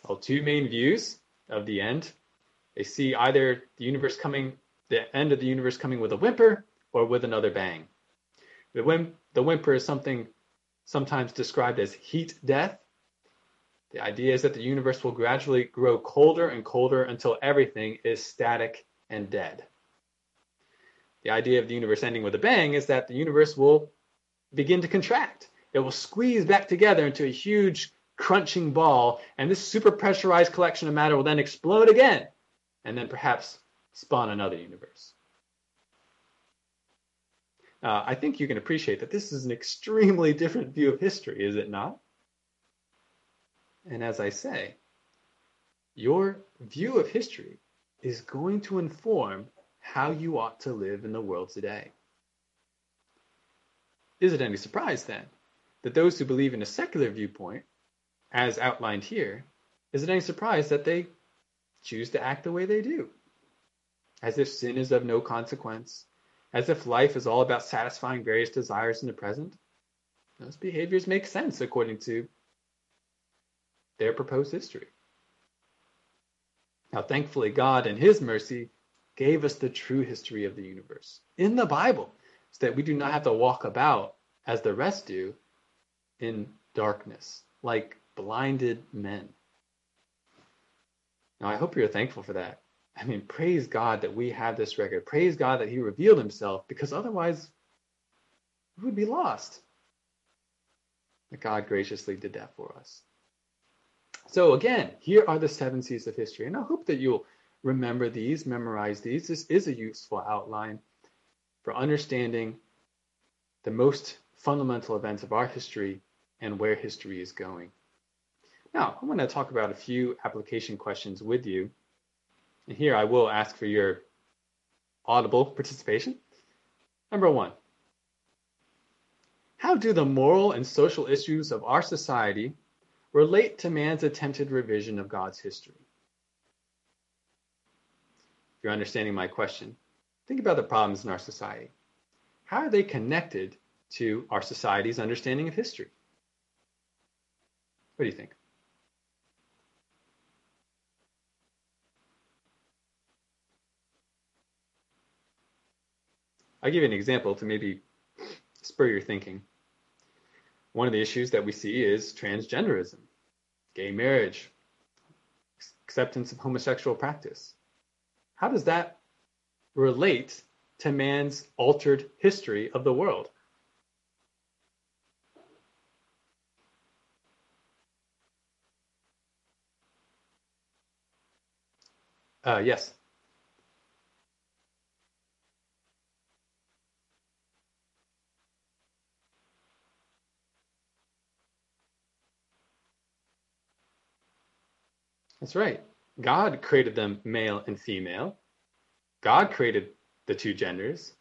Well, two main views of the end. They see either the end of the universe coming with a whimper or with another bang. The whimper is something sometimes described as heat death. The idea is that the universe will gradually grow colder and colder until everything is static and dead. The idea of the universe ending with a bang is that the universe will begin to contract. It will squeeze back together into a huge crunching ball, and this super pressurized collection of matter will then explode again, and then perhaps spawn another universe. I think you can appreciate that this is an extremely different view of history, is it not? And as I say, your view of history is going to inform how you ought to live in the world today. Is it any surprise, then, that those who believe in a secular viewpoint, as outlined here, is it any surprise that they choose to act the way they do? As if sin is of no consequence, as if life is all about satisfying various desires in the present. Those behaviors make sense according to their proposed history. Now, thankfully, God in his mercy gave us the true history of the universe in the Bible so that we do not have to walk about, as the rest do, in darkness, like blinded men. Now, I hope you're thankful for that. I mean, praise God that we have this record. Praise God that he revealed himself, because otherwise we would be lost. But God graciously did that for us. So again, here are the 7 C's of history. And I hope that you'll remember these, memorize these. This is a useful outline for understanding the most fundamental events of our history and where history is going. Now, I want to talk about a few application questions with you. And here I will ask for your audible participation. Number 1, how do the moral and social issues of our society relate to man's attempted revision of God's history? If you're understanding my question, think about the problems in our society. How are they connected to our society's understanding of history? What do you think? I'll give you an example to maybe spur your thinking. One of the issues that we see is transgenderism, gay marriage, acceptance of homosexual practice. How does that relate to man's altered history of the world? Yes. That's right. God created them male and female. God created the two genders.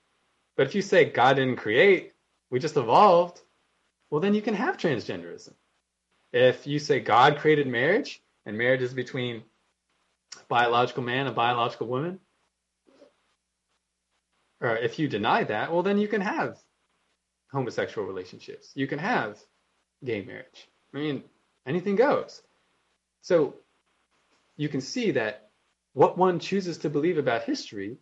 But if you say God didn't create, we just evolved, well, then you can have transgenderism. If you say God created marriage, and marriage is between a biological man and biological woman, or if you deny that, well, then you can have homosexual relationships. You can have gay marriage. I mean, anything goes. So you can see that what one chooses to believe about history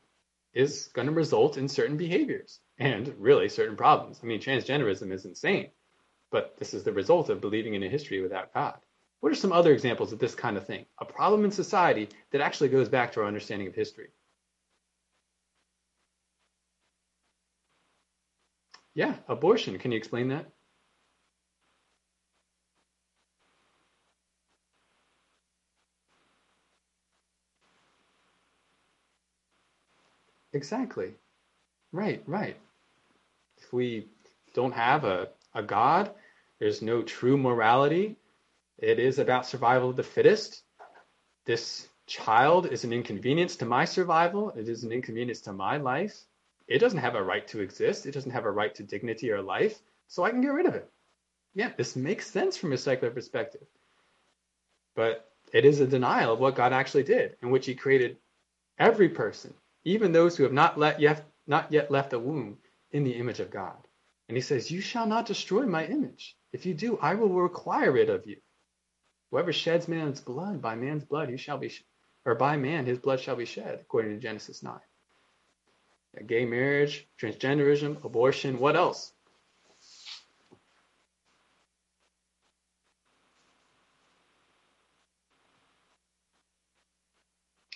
is going to result in certain behaviors and really certain problems. I mean, transgenderism is insane, but this is the result of believing in a history without God. What are some other examples of this kind of thing? A problem in society that actually goes back to our understanding of history. Yeah, abortion. Can you explain that? Exactly. Right. If we don't have a God, there's no true morality. It is about survival of the fittest. This child is an inconvenience to my survival. It is an inconvenience to my life. It doesn't have a right to exist. It doesn't have a right to dignity or life. So I can get rid of it. Yeah, this makes sense from a secular perspective. But it is a denial of what God actually did, in which he created every person, even those who have not yet left the womb, in the image of God. And he says, you shall not destroy my image. If you do, I will require it of you. Whoever sheds man's blood, by man's blood he shall be, by man his blood shall be shed, according to Genesis 9. Gay marriage, transgenderism, abortion, what else?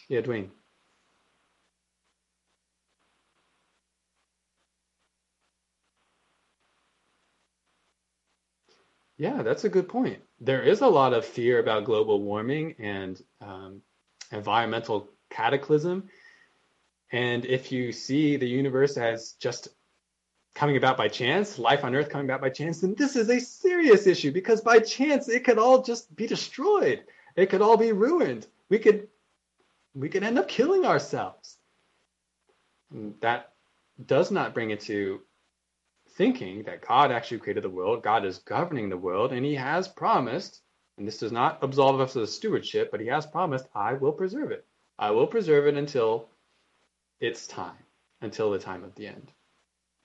Yeah, Dwayne. Yeah, that's a good point. There is a lot of fear about global warming and environmental cataclysm. And if you see the universe as just coming about by chance, life on Earth coming about by chance, then this is a serious issue, because by chance it could all just be destroyed. It could all be ruined. We could end up killing ourselves. And that does not bring into thinking that God actually created the world, God is governing the world, and he has promised, and this does not absolve us of stewardship, but he has promised, I will preserve it. I will preserve it until its time, until the time of the end.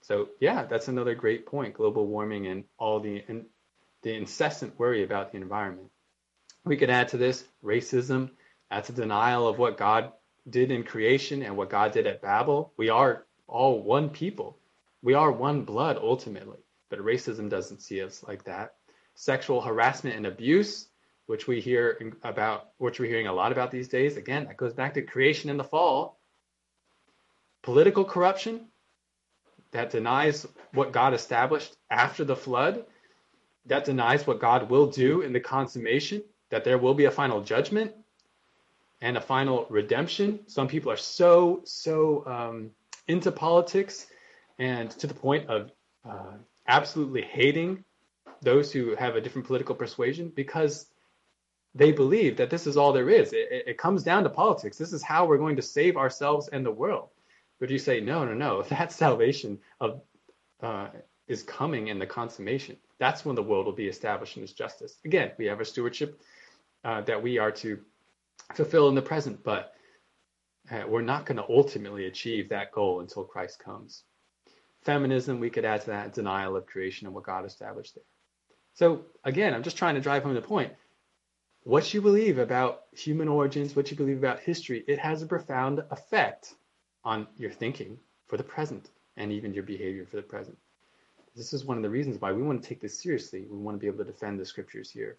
So yeah, that's another great point, global warming and all the incessant worry about the environment. We could add to this racism. That's a denial of what God did in creation and what God did at Babel. We are all one people. We are one blood ultimately, but racism doesn't see us like that. Sexual harassment and abuse, which we're hearing a lot about these days. Again, that goes back to creation and the fall. Political corruption that denies what God established after the flood, that denies what God will do in the consummation, that there will be a final judgment and a final redemption. Some people are so into politics, and to the point of absolutely hating those who have a different political persuasion, because they believe that this is all there is. It comes down to politics. This is how we're going to save ourselves and the world. But you say, no, that salvation is coming in the consummation. That's when the world will be established in its justice. Again, we have a stewardship that we are to fulfill in the present, but we're not going to ultimately achieve that goal until Christ comes. Feminism, we could add to that, denial of creation and what God established there. So again, I'm just trying to drive home the point. What you believe about human origins, what you believe about history, it has a profound effect on your thinking for the present and even your behavior for the present. This is one of the reasons why we want to take this seriously. We want to be able to defend the scriptures here.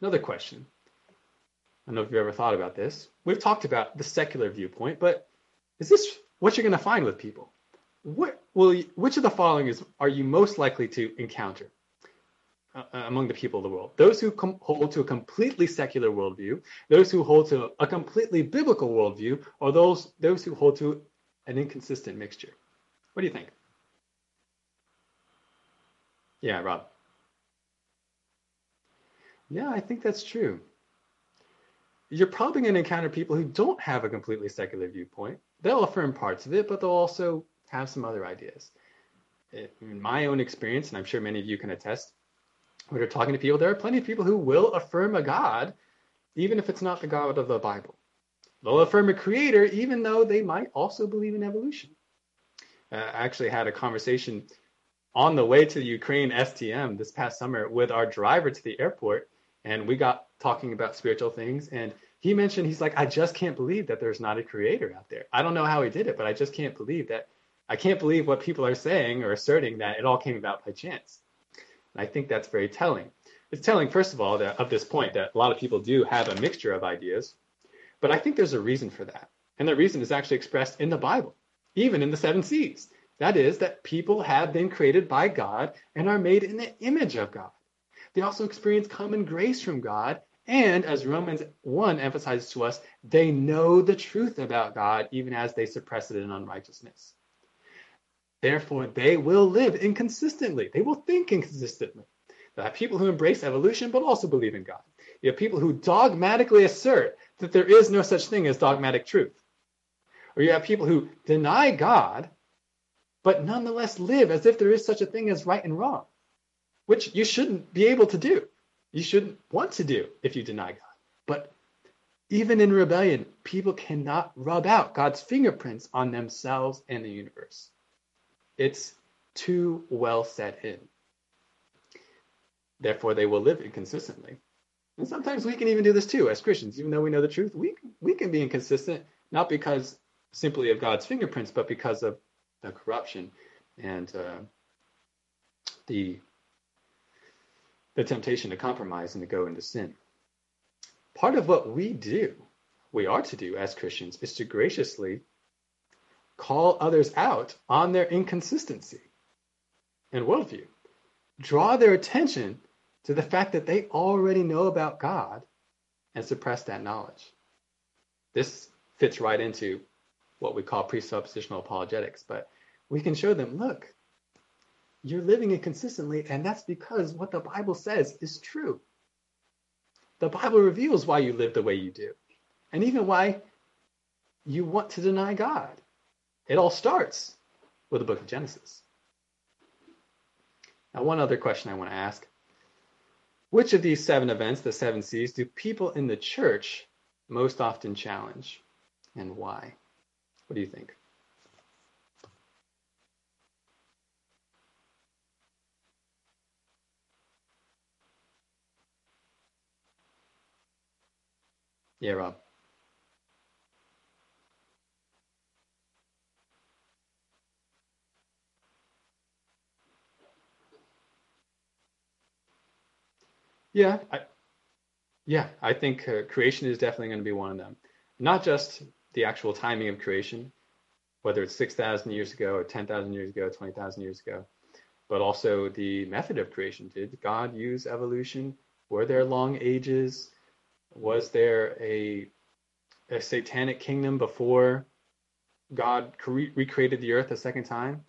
Another question. I don't know if you've ever thought about this. We've talked about the secular viewpoint, but is this what you're going to find with people? Which of the following are you most likely to encounter among the people of the world? Those who hold to a completely secular worldview, those who hold to a completely biblical worldview, or those who hold to an inconsistent mixture. What do you think? Yeah, Rob. Yeah, I think that's true. You're probably going to encounter people who don't have a completely secular viewpoint. They'll affirm parts of it, but they'll also have some other ideas. In my own experience, and I'm sure many of you can attest, when you're talking to people, there are plenty of people who will affirm a God, even if it's not the God of the Bible. They'll affirm a creator, even though they might also believe in evolution. I actually had a conversation on the way to the Ukraine STM this past summer with our driver to the airport, and we got talking about spiritual things, and he mentioned, he's like, I just can't believe that there's not a creator out there. I don't know how he did it, but I just can't believe that. I can't believe what people are saying or asserting, that it all came about by chance. And I think that's very telling. It's telling, first of all, that of this point, that a lot of people do have a mixture of ideas, but I think there's a reason for that. And the reason is actually expressed in the Bible, even in the 7 C's. That is, that people have been created by God and are made in the image of God. They also experience common grace from God. And as Romans 1 emphasizes to us, they know the truth about God, even as they suppress it in unrighteousness. Therefore, they will live inconsistently. They will think inconsistently. You have people who embrace evolution but also believe in God. You have people who dogmatically assert that there is no such thing as dogmatic truth. Or you have people who deny God, but nonetheless live as if there is such a thing as right and wrong, which you shouldn't be able to do. You shouldn't want to do if you deny God. But even in rebellion, people cannot rub out God's fingerprints on themselves and the universe. It's too well set in. Therefore, they will live inconsistently. And sometimes we can even do this too as Christians. Even though we know the truth, we can be inconsistent, not because simply of God's fingerprints, but because of the corruption and the temptation to compromise and to go into sin. Part of what we are to do as Christians is to graciously call others out on their inconsistency and worldview. Draw their attention to the fact that they already know about God and suppress that knowledge. This fits right into what we call presuppositional apologetics, but we can show them, look, you're living inconsistently, and that's because what the Bible says is true. The Bible reveals why you live the way you do, and even why you want to deny God. It all starts with the book of Genesis. Now, one other question I want to ask. Which of these 7 events, the 7 C's, do people in the church most often challenge, and why? What do you think? Yeah, Rob. Yeah, I think creation is definitely going to be one of them. Not just the actual timing of creation, whether it's 6,000 years ago or 10,000 years ago, 20,000 years ago, but also the method of creation. Did God use evolution? Were there long ages? Was there a satanic kingdom before God recreated the earth a second time?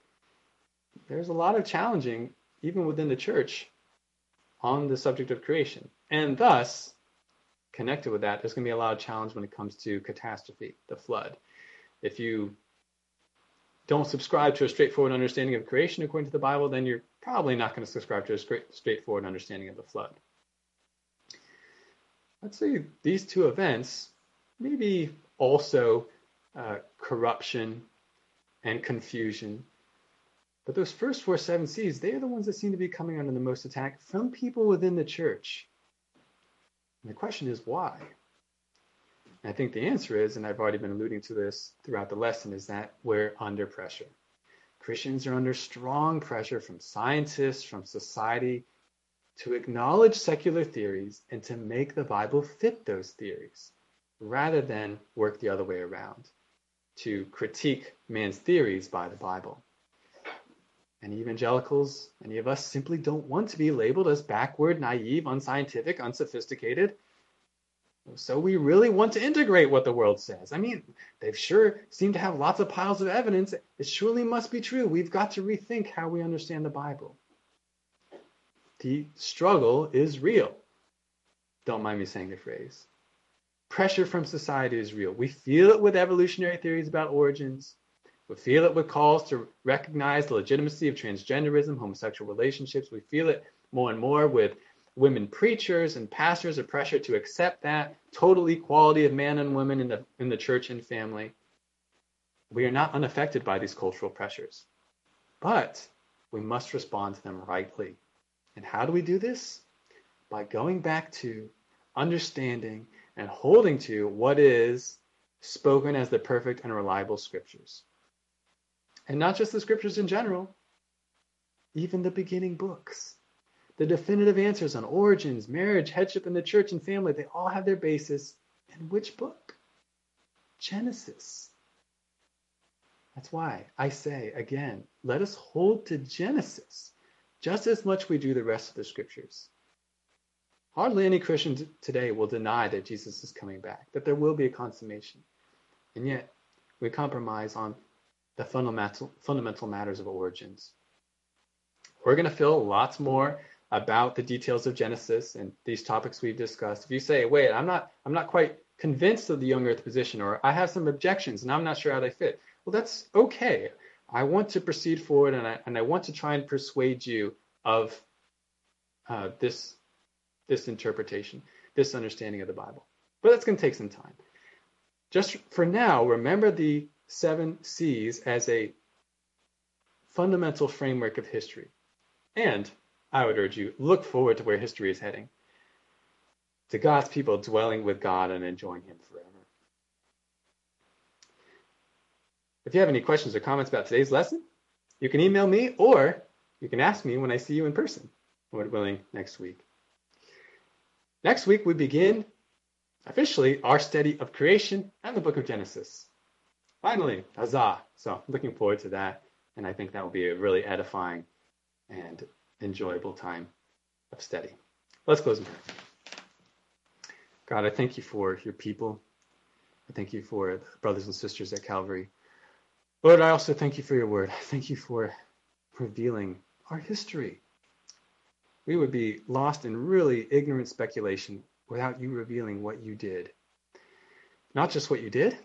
There's a lot of challenging, even within the church, on the subject of creation. And thus, connected with that, there's going to be a lot of challenge when it comes to catastrophe, the flood. If you don't subscribe to a straightforward understanding of creation according to the Bible, then you're probably not going to subscribe to a straightforward understanding of the flood. I'd say these 2 events, maybe also corruption and confusion. But those first 4 7 C's, they are the ones that seem to be coming under the most attack from people within the church. And the question is why? And I think the answer is, and I've already been alluding to this throughout the lesson, is that we're under pressure. Christians are under strong pressure from scientists, from society, to acknowledge secular theories and to make the Bible fit those theories, rather than work the other way around, to critique man's theories by the Bible. And evangelicals, any of us, simply don't want to be labeled as backward, naive, unscientific, unsophisticated. So we really want to integrate what the world says. I mean, they sure seem to have lots of piles of evidence. It surely must be true. We've got to rethink how we understand the Bible. The struggle is real. Don't mind me saying the phrase. Pressure from society is real. We feel it with evolutionary theories about origins. We feel it with calls to recognize the legitimacy of transgenderism, homosexual relationships. We feel it more and more with women preachers and pastors, a pressure to accept that total equality of man and woman in the church and family. We are not unaffected by these cultural pressures, but we must respond to them rightly. And how do we do this? By going back to understanding and holding to what is spoken as the perfect and reliable scriptures. And not just the scriptures in general, even the beginning books. The definitive answers on origins, marriage, headship in the church and family, they all have their basis in which book? Genesis. That's why I say, again, let us hold to Genesis just as much we do the rest of the scriptures. Hardly any Christian today will deny that Jesus is coming back, that there will be a consummation. And yet, we compromise on the fundamental matters of origins. We're going to fill lots more about the details of Genesis and these topics we've discussed. If you say, wait, I'm not quite convinced of the young earth position, or I have some objections and I'm not sure how they fit. Well, that's okay. I want to proceed forward, and I want to try and persuade you of this interpretation, this understanding of the Bible. But that's going to take some time. Just for now, remember the 7 C's as a fundamental framework of history. And I would urge you, look forward to where history is heading. To God's people dwelling with God and enjoying Him forever. If you have any questions or comments about today's lesson, you can email me, or you can ask me when I see you in person, Lord willing, next week. Next week, we begin officially our study of creation and the book of Genesis. Finally, huzzah! So I'm looking forward to that, and I think that will be a really edifying and enjoyable time of study. Let's close in prayer. God, I thank you for your people. I thank you for the brothers and sisters at Calvary. Lord, I also thank you for your word. I thank you for revealing our history. We would be lost in really ignorant speculation without you revealing what you did. Not just what you did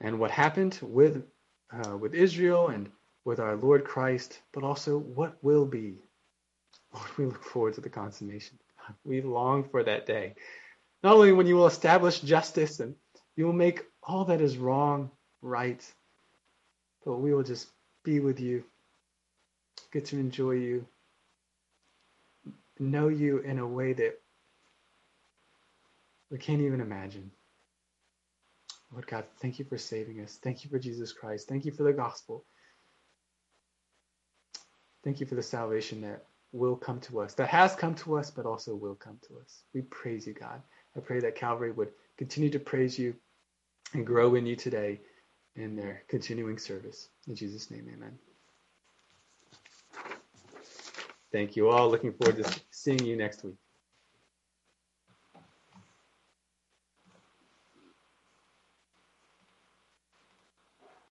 and what happened with Israel and with our Lord Christ, but also what will be. Lord, we look forward to the consummation. We long for that day. Not only when you will establish justice and you will make all that is wrong right, but we will just be with you, get to enjoy you, know you in a way that we can't even imagine. Lord God, thank you for saving us. Thank you for Jesus Christ. Thank you for the gospel. Thank you for the salvation that will come to us, that has come to us, but also will come to us. We praise you, God. I pray that Calvary would continue to praise you and grow in you today in their continuing service. In Jesus' name, amen. Thank you all. Looking forward to seeing you next week.